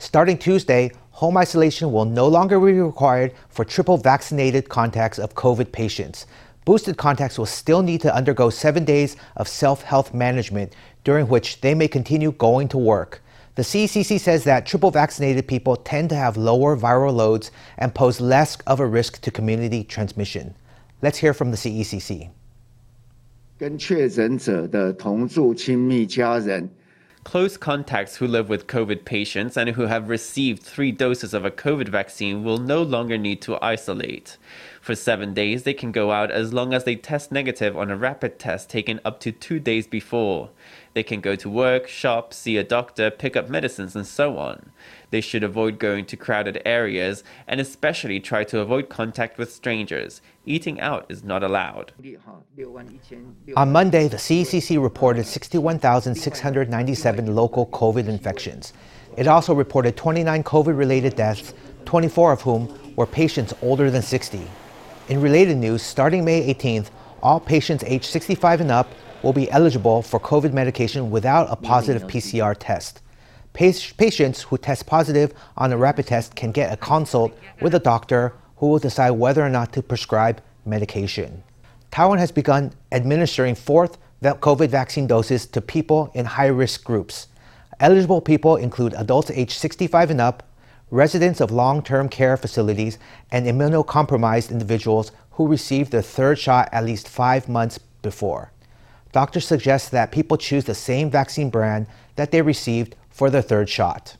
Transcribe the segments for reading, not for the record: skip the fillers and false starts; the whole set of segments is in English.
Starting Tuesday, home isolation will no longer be required for triple vaccinated contacts of COVID patients. Boosted contacts will still need to undergo 7 days of self-health management, during which they may continue going to work. The CECC says that triple vaccinated people tend to have lower viral loads and pose less of a risk to community transmission. Let's hear from the CECC. 跟确诊者的同住亲密家人 Close contacts who live with COVID patients and who have received 3 doses of a COVID vaccine will no longer need to isolate. For 7 days, they can go out as long as they test negative on a rapid test taken up to 2 days before. They can go to work, shop, see a doctor, pick up medicines, and so on. They should avoid going to crowded areas and especially try to avoid contact with strangers. Eating out is not allowed. On Monday, the CECC reported 61,697 local COVID infections. It also reported 29 COVID-related deaths, 24 of whom were patients older than 60. In related news, starting May 18th, all patients aged 65 and up will be eligible for COVID medication without a positive PCR test. Patients who test positive on a rapid test can get a consult with a doctor who will decide whether or not to prescribe medication. Taiwan has begun administering 4th COVID vaccine doses to people in high-risk groups. Eligible people include adults aged 65 and up, residents of long-term care facilities, and immunocompromised individuals who received their 3rd shot at least 5 months before. Doctors suggest that people choose the same vaccine brand that they received for their 3rd shot.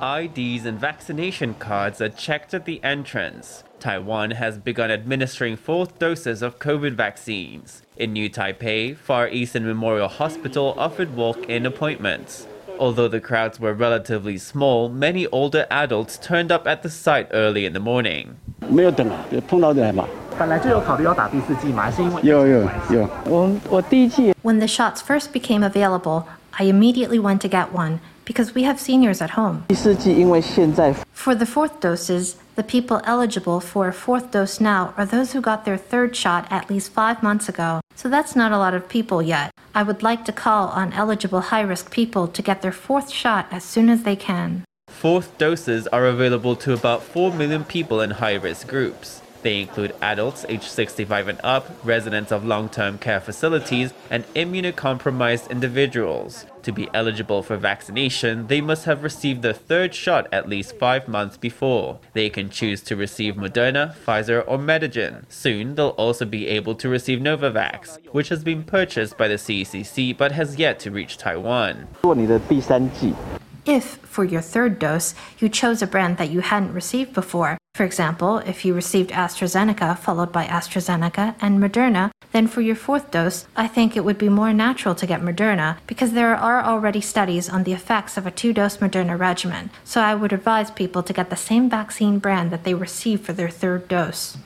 IDs and vaccination cards are checked at the entrance. Taiwan has begun administering 4th doses of COVID vaccines. In New Taipei, Far Eastern Memorial Hospital offered walk-in appointments. Although the crowds were relatively small, many older adults turned up at the site early in the morning. When the shots first became available, I immediately went to get one because we have seniors at home. For the 4th doses, the people eligible for a 4th dose now are those who got their 3rd shot at least 5 months ago. So that's not a lot of people yet. I would like to call on eligible high-risk people to get their 4th shot as soon as they can. 4th doses are available to about 4 million people in high-risk groups. They include adults aged 65 and up, residents of long-term care facilities, and immunocompromised individuals. To be eligible for vaccination, they must have received the 3rd shot at least 5 months before. They can choose to receive Moderna, Pfizer, or Medigen. Soon, they'll also be able to receive Novavax, which has been purchased by the CECC but has yet to reach Taiwan. If, for your 3rd dose, you chose a brand that you hadn't received before, for example, if you received AstraZeneca followed by AstraZeneca and Moderna, then for your 4th dose, I think it would be more natural to get Moderna because there are already studies on the effects of a 2-dose Moderna regimen, so I would advise people to get the same vaccine brand that they received for their 3rd dose.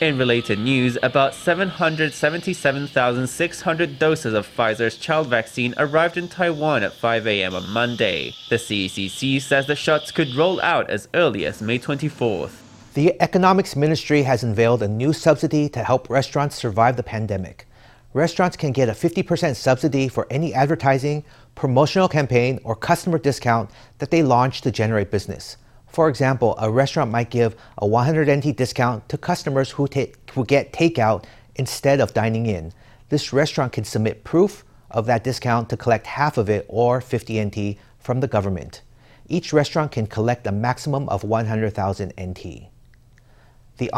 In related news, about 777,600 doses of Pfizer's child vaccine arrived in Taiwan at 5 a.m. on Monday. The CECC says the shots could roll out as early as May 24th. The Economics Ministry has unveiled a new subsidy to help restaurants survive the pandemic. Restaurants can get a 50% subsidy for any advertising, promotional campaign, or customer discount that they launch to generate business. For example, a restaurant might give a 100 NT discount to customers who get takeout instead of dining in. This restaurant can submit proof of that discount to collect half of it, or 50 NT, from the government. Each restaurant can collect a maximum of 100,000 NT. The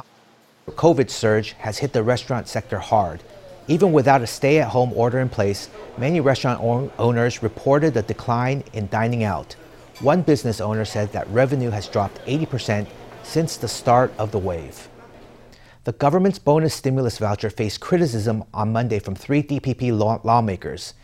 COVID surge has hit the restaurant sector hard. Even without a stay-at-home order in place, many restaurant owners reported a decline in dining out. One business owner said that revenue has dropped 80% since the start of the wave. The government's bonus stimulus voucher faced criticism on Monday from 3 DPP lawmakers.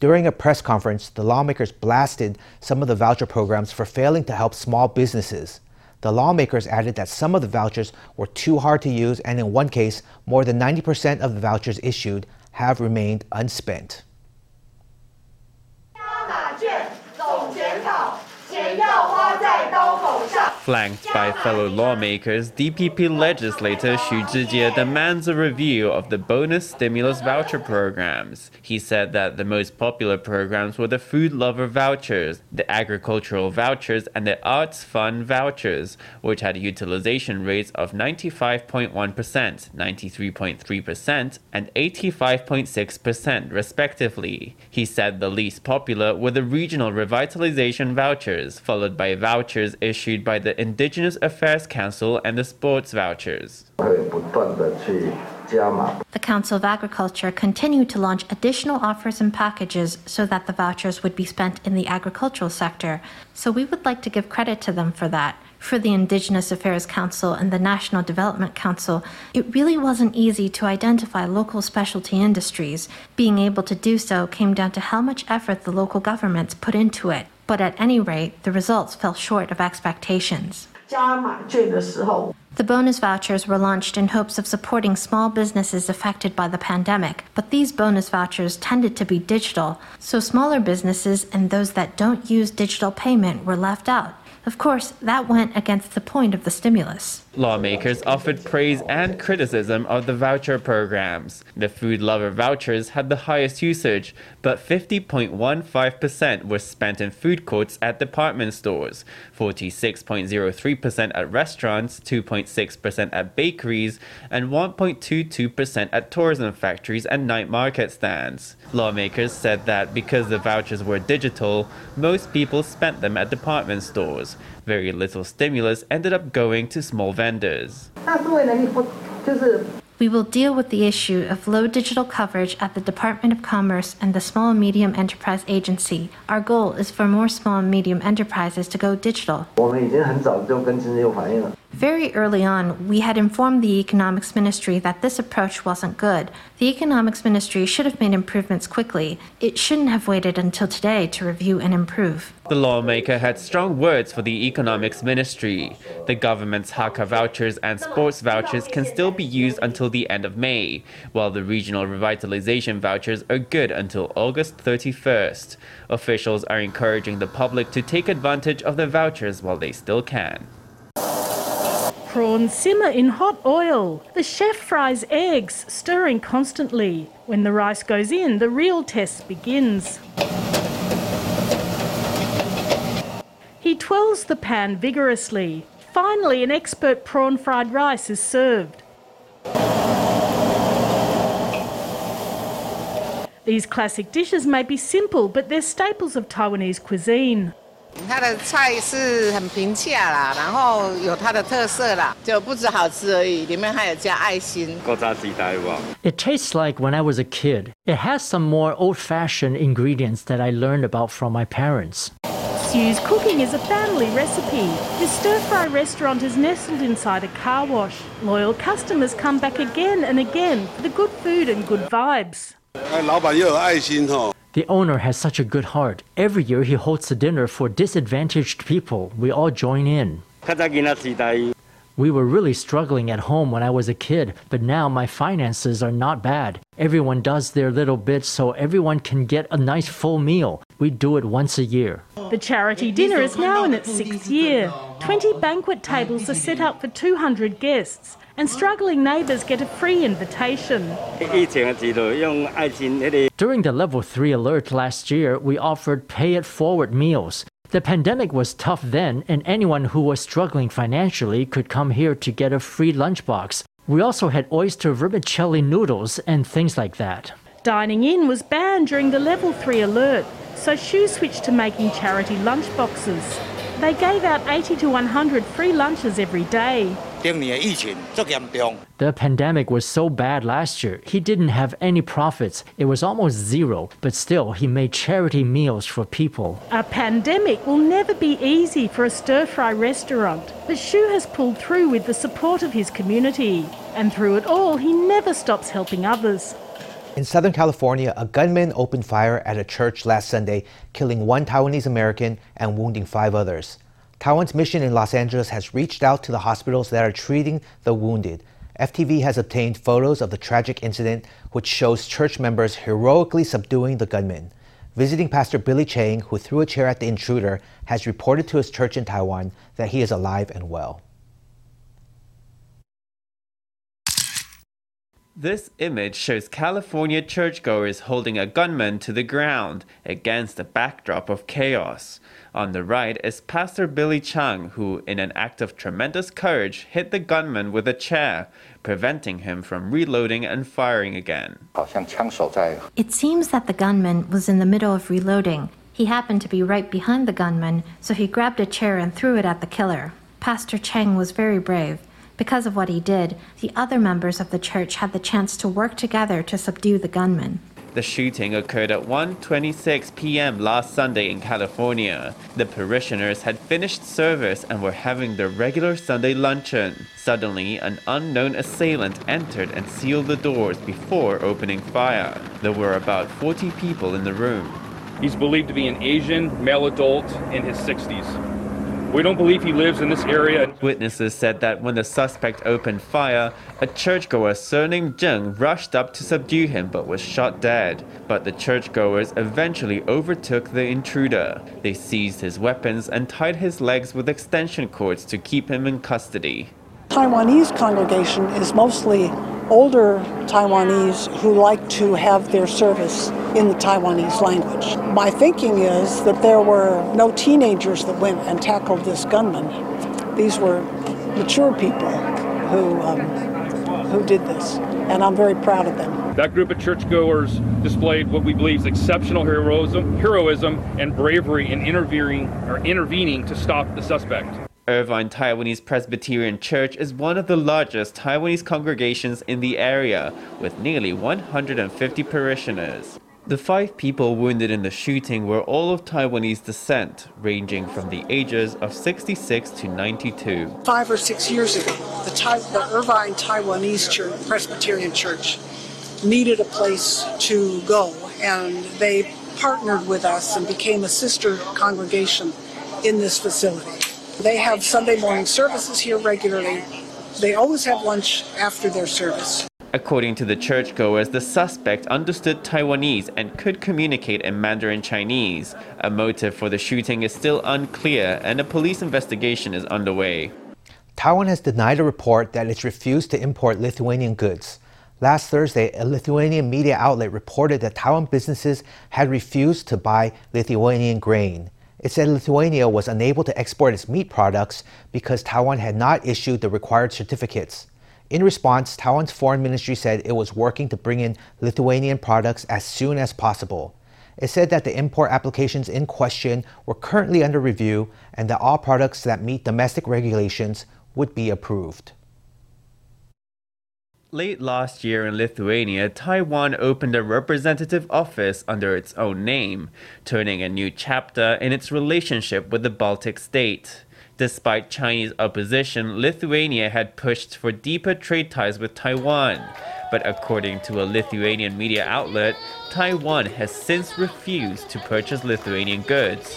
During a press conference, the lawmakers blasted some of the voucher programs for failing to help small businesses. The lawmakers added that some of the vouchers were too hard to use, and in one case, more than 90% of the vouchers issued have remained unspent. Flanked by fellow lawmakers, DPP legislator Xu Zhijie demands a review of the bonus stimulus voucher programs. He said that the most popular programs were the food lover vouchers, the agricultural vouchers, and the arts fund vouchers, which had utilization rates of 95.1%, 93.3%, and 85.6% respectively. He said the least popular were the regional revitalization vouchers, followed by vouchers issued by the Indigenous Affairs Council and the sports vouchers. The Council of Agriculture continued to launch additional offers and packages so that the vouchers would be spent in the agricultural sector. So we would like to give credit to them for that. For the Indigenous Affairs Council and the National Development Council, it really wasn't easy to identify local specialty industries. Being able to do so came down to how much effort the local governments put into it. But at any rate, the results fell short of expectations. The bonus vouchers were launched in hopes of supporting small businesses affected by the pandemic, but these bonus vouchers tended to be digital, so smaller businesses and those that don't use digital payment were left out. Of course, that went against the point of the stimulus. Lawmakers offered praise and criticism of the voucher programs. The food lover vouchers had the highest usage, but 50.15% was spent in food courts at department stores, 46.03% at restaurants, 2.6% at bakeries, and 1.22% at tourism factories and night market stands. Lawmakers said that because the vouchers were digital, most people spent them at department stores. Very little stimulus ended up going to small vendors. We will deal with the issue of low digital coverage at the Department of Commerce and the Small and Medium Enterprise Agency. Our goal is for more small and medium enterprises to go digital. Very early on, we had informed the Economics Ministry that this approach wasn't good. The Economics Ministry should have made improvements quickly. It shouldn't have waited until today to review and improve. The lawmaker had strong words for the Economics Ministry. The government's HACA vouchers and sports vouchers can still be used until the end of May, while the regional revitalization vouchers are good until August 31st. Officials are encouraging the public to take advantage of the vouchers while they still can. Prawns simmer in hot oil. The chef fries eggs, stirring constantly. When the rice goes in, the real test begins. He twirls the pan vigorously. Finally, an expert prawn fried rice is served. These classic dishes may be simple, but they're staples of Taiwanese cuisine. It tastes like when I was a kid. It has some more old-fashioned ingredients that I learned about from my parents. Xu's cooking is a family recipe. His stir-fry restaurant is nestled inside a car wash. Loyal customers come back again and again for the good food and good vibes. The owner has such a good heart. Every year he holds a dinner for disadvantaged people. We all join in. We were really struggling at home when I was a kid, but now my finances are not bad. Everyone does their little bit so everyone can get a nice full meal. We do it once a year. The charity dinner is now in its sixth year. 20 banquet tables are set up for 200 guests. And struggling neighbours get a free invitation. During the Level 3 alert last year, we offered pay-it-forward meals. The pandemic was tough then, and anyone who was struggling financially could come here to get a free lunchbox. We also had oyster vermicelli noodles and things like that. Dining in was banned during the Level 3 alert, so Xu switched to making charity lunchboxes. They gave out 80 to 100 free lunches every day. The pandemic was so bad last year, he didn't have any profits. It was almost zero, but still he made charity meals for people. A pandemic will never be easy for a stir-fry restaurant, but Xu has pulled through with the support of his community. And through it all, he never stops helping others. In Southern California, a gunman opened fire at a church last Sunday, killing one Taiwanese American and wounding 5 others. Taiwan's mission in Los Angeles has reached out to the hospitals that are treating the wounded. FTV has obtained photos of the tragic incident, which shows church members heroically subduing the gunman. Visiting Pastor Billy Chang, who threw a chair at the intruder, has reported to his church in Taiwan that he is alive and well. This image shows California churchgoers holding a gunman to the ground against a backdrop of chaos. On the right is Pastor Billy Chang, who, in an act of tremendous courage, hit the gunman with a chair, preventing him from reloading and firing again. It seems that the gunman was in the middle of reloading. He happened to be right behind the gunman, so he grabbed a chair and threw it at the killer. Pastor Chang was very brave. Because of what he did, the other members of the church had the chance to work together to subdue the gunman. The shooting occurred at 1:26 p.m. last Sunday in California. The parishioners had finished service and were having their regular Sunday luncheon. Suddenly, an unknown assailant entered and sealed the doors before opening fire. There were about 40 people in the room. He's believed to be an Asian male adult in his 60s. We don't believe he lives in this area. Witnesses said that when the suspect opened fire, a churchgoer surnamed Zheng rushed up to subdue him but was shot dead. But the churchgoers eventually overtook the intruder. They seized his weapons and tied his legs with extension cords to keep him in custody. Taiwanese congregation is mostly older Taiwanese who like to have their service in the Taiwanese language. My thinking is that there were no teenagers that went and tackled this gunman. These were mature people who did this, and I'm very proud of them. That group of churchgoers displayed what we believe is exceptional heroism and bravery in intervening to stop the suspect. Irvine Taiwanese Presbyterian Church is one of the largest Taiwanese congregations in the area, with nearly 150 parishioners. The 5 people wounded in the shooting were all of Taiwanese descent, ranging from the ages of 66 to 92. 5 or 6 years ago, the Irvine Taiwanese Presbyterian Church needed a place to go, and they partnered with us and became a sister congregation in this facility. They have Sunday morning services here regularly. They always have lunch after their service. According to the churchgoers, the suspect understood Taiwanese and could communicate in Mandarin Chinese. A motive for the shooting is still unclear, and a police investigation is underway. Taiwan has denied a report that it's refused to import Lithuanian goods. Last Thursday, a Lithuanian media outlet reported that Taiwan businesses had refused to buy Lithuanian grain. It said Lithuania was unable to export its meat products because Taiwan had not issued the required certificates. In response, Taiwan's foreign ministry said it was working to bring in Lithuanian products as soon as possible. It said that the import applications in question were currently under review and that all products that meet domestic regulations would be approved. Late last year in Lithuania, Taiwan opened a representative office under its own name, turning a new chapter in its relationship with the Baltic state. Despite Chinese opposition, Lithuania had pushed for deeper trade ties with Taiwan. But according to a Lithuanian media outlet, Taiwan has since refused to purchase Lithuanian goods.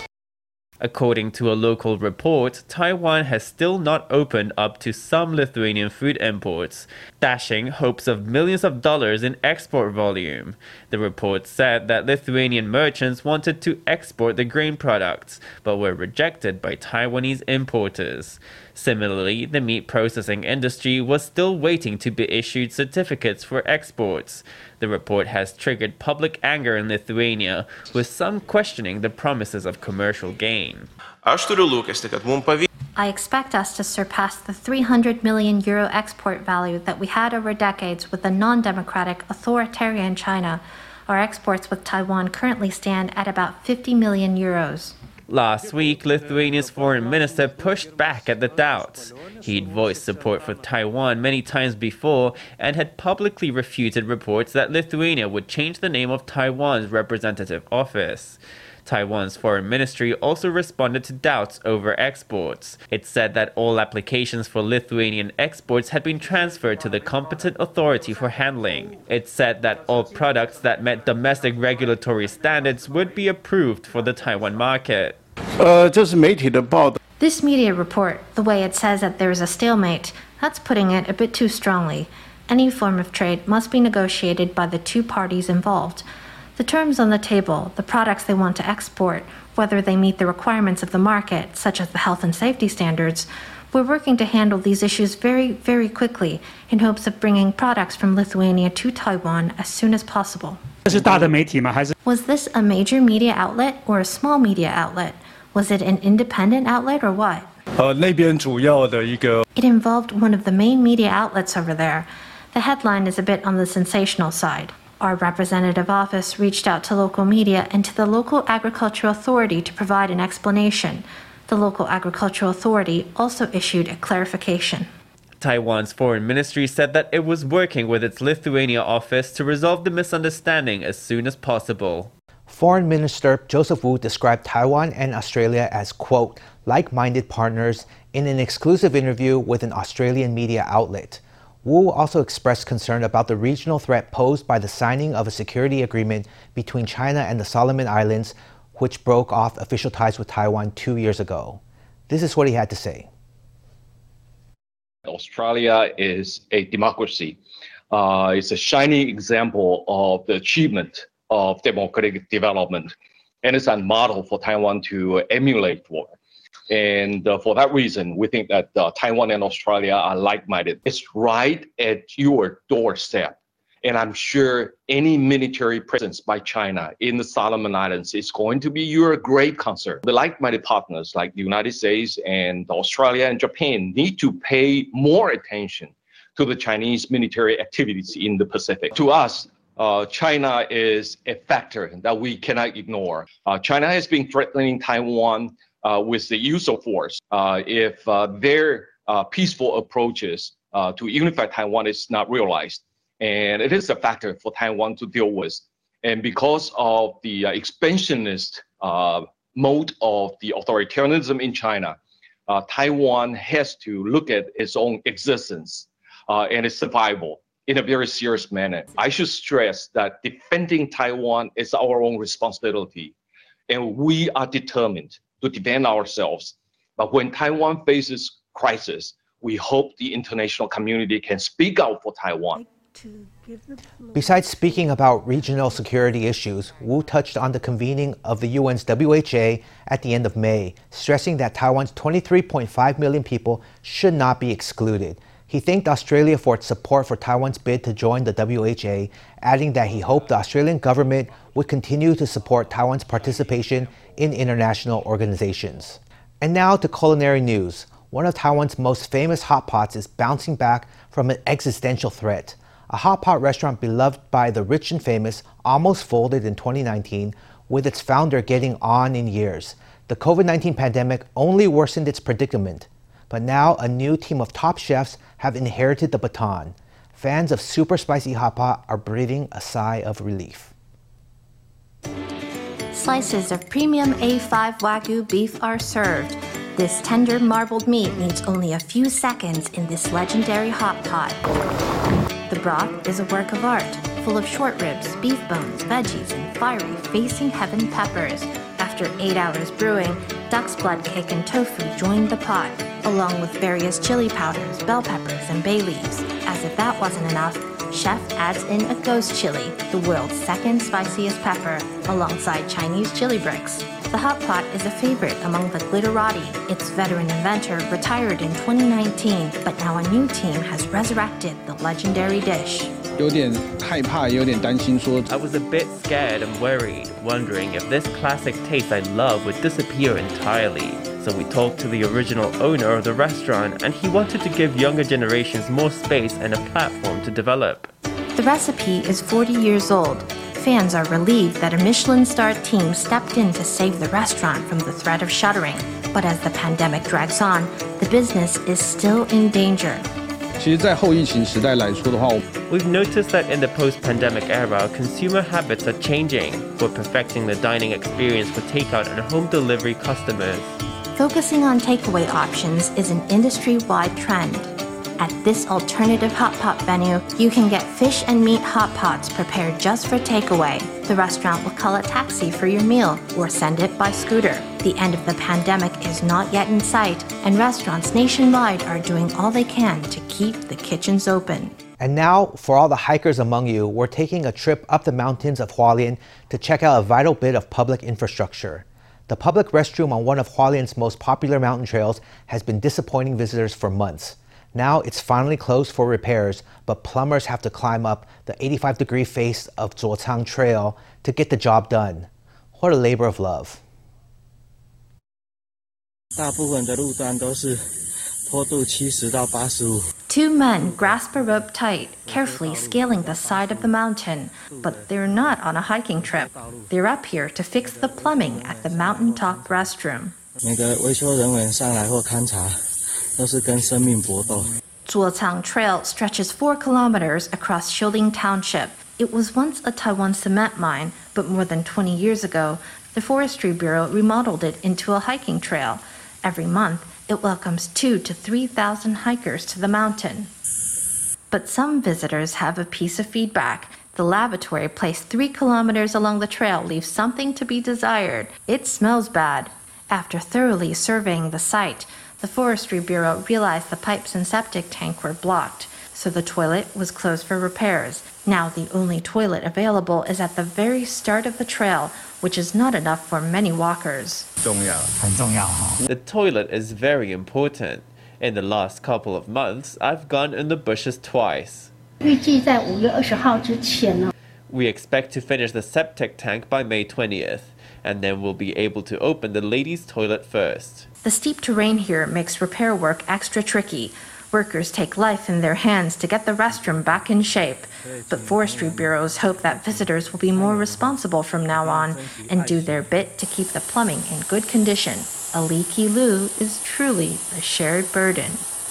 According to a local report, Taiwan has still not opened up to some Lithuanian food imports, dashing hopes of millions of dollars in export volume. The report said that Lithuanian merchants wanted to export the grain products, but were rejected by Taiwanese importers. Similarly, the meat processing industry was still waiting to be issued certificates for exports. The report has triggered public anger in Lithuania, with some questioning the promises of commercial gain. I expect us to surpass the 300 million euro export value that we had over decades with a non-democratic, authoritarian China. Our exports with Taiwan currently stand at about 50 million euros. Last week, Lithuania's foreign minister pushed back at the doubts. He'd voiced support for Taiwan many times before and had publicly refuted reports that Lithuania would change the name of Taiwan's representative office. Taiwan's foreign ministry also responded to doubts over exports. It said that all applications for Lithuanian exports had been transferred to the competent authority for handling. It said that all products that met domestic regulatory standards would be approved for the Taiwan market. This media report, the way it says that there is a stalemate, that's putting it a bit too strongly. Any form of trade must be negotiated by the two parties involved. the terms on the table, the products they want to export, whether they meet the requirements of the market, such as the health and safety standards. We're working to handle these issues very, very quickly in hopes of bringing products from Lithuania to Taiwan as soon as possible. Was this a major media outlet or a small media outlet? Was it an independent outlet or what? It involved one of the main media outlets over there. The headline is a bit on the sensational side. Our representative office reached out to local media and to the local agricultural authority to provide an explanation. The local agricultural authority also issued a clarification. Taiwan's foreign ministry said that it was working with its Lithuania office to resolve the misunderstanding as soon as possible. Foreign Minister Joseph Wu described Taiwan and Australia as, quote, like-minded partners in an exclusive interview with an Australian media outlet. Wu also expressed concern about the regional threat posed by the signing of a security agreement between China and the Solomon Islands, which broke off official ties with Taiwan 2 years ago. This is what he had to say. Australia is a democracy. It's a shining example of the achievement of democratic development, and it's a model for Taiwan to emulate for. And for that reason, we think that Taiwan and Australia are like-minded. It's right at your doorstep. And I'm sure any military presence by China in the Solomon Islands is going to be your great concern. The like-minded partners like the United States and Australia and Japan need to pay more attention to the Chinese military activities in the Pacific. To us, China is a factor that we cannot ignore. China has been threatening Taiwan with the use of force. If their peaceful approaches to unify Taiwan is not realized, and it is a factor for Taiwan to deal with. And because of the expansionist mode of the authoritarianism in China, Taiwan has to look at its own existence and its survival in a very serious manner. I should stress that defending Taiwan is our own responsibility, and we are determined to defend ourselves. But when Taiwan faces crisis, we hope the international community can speak out for Taiwan. Besides speaking about regional security issues, Wu touched on the convening of the UN's WHA at the end of May, stressing that Taiwan's 23.5 million people should not be excluded. He thanked Australia for its support for Taiwan's bid to join the WHA, adding that he hoped the Australian government would continue to support Taiwan's participation in international organizations. And now to culinary news. One of Taiwan's most famous hot pots is bouncing back from an existential threat. A hot pot restaurant beloved by the rich and famous almost folded in 2019, with its founder getting on in years. The COVID-19 pandemic only worsened its predicament, but now a new team of top chefs have inherited the baton. Fans of super spicy hot pot are breathing a sigh of relief. Slices of premium A5 Wagyu beef are served. This tender marbled meat needs only a few seconds in this legendary hot pot. The broth is a work of art, full of short ribs, beef bones, veggies, and fiery facing heaven peppers. After 8 hours brewing, duck's blood cake and tofu joined the pot, along with various chili powders, bell peppers, and bay leaves. As if that wasn't enough, chef adds in a ghost chili, the world's second spiciest pepper, alongside Chinese chili bricks. The hot pot is a favorite among the glitterati. Its veteran inventor retired in 2019, but now a new team has resurrected the legendary dish. I was a bit scared and worried, wondering if this classic taste I love would disappear entirely. So we talked to the original owner of the restaurant, and he wanted to give younger generations more space and a platform to develop. The recipe is 40 years old. Fans are relieved that a Michelin-starred team stepped in to save the restaurant from the threat of shuttering. But as the pandemic drags on, the business is still in danger. We've noticed that in the post-pandemic era, consumer habits are changing. We're perfecting the dining experience for takeout and home delivery customers. Focusing on takeaway options is an industry-wide trend. At this alternative hot pot venue, you can get fish and meat hot pots prepared just for takeaway. The restaurant will call a taxi for your meal or send it by scooter. The end of the pandemic is not yet in sight, and restaurants nationwide are doing all they can to keep the kitchens open. And now, for all the hikers among you, we're taking a trip up the mountains of Hualien to check out a vital bit of public infrastructure. The public restroom on one of Hualien's most popular mountain trails has been disappointing visitors for months. Now it's finally closed for repairs, but plumbers have to climb up the 85-degree face of Zhuo Tang Trail to get the job done. What a labor of love. Two men grasp a rope tight, carefully scaling the side of the mountain, but they're not on a hiking trip. They're up here to fix the plumbing at the mountaintop restroom. Zhuo Tang Trail stretches 4 kilometers across Xiuling Township. It was once a Taiwan cement mine, but more than 20 years ago, the Forestry Bureau remodeled it into a hiking trail. Every month, it welcomes 2,000 to 3,000 hikers to the mountain. But some visitors have a piece of feedback. The lavatory placed 3 kilometers along the trail leaves something to be desired. It smells bad. After thoroughly surveying the site, the Forestry Bureau realized the pipes and septic tank were blocked, so the toilet was closed for repairs. Now the only toilet available is at the very start of the trail, which is not enough for many walkers. The toilet is very important. In the last couple of months, I've gone in the bushes twice. We expect to finish the septic tank by May 20th, and then we'll be able to open the ladies' toilet first. The steep terrain here makes repair work extra tricky. Workers take life in their hands to get the restroom back in shape. But forestry bureaus hope that visitors will be more responsible from now on and do their bit to keep the plumbing in good condition. A leaky loo is truly a shared burden.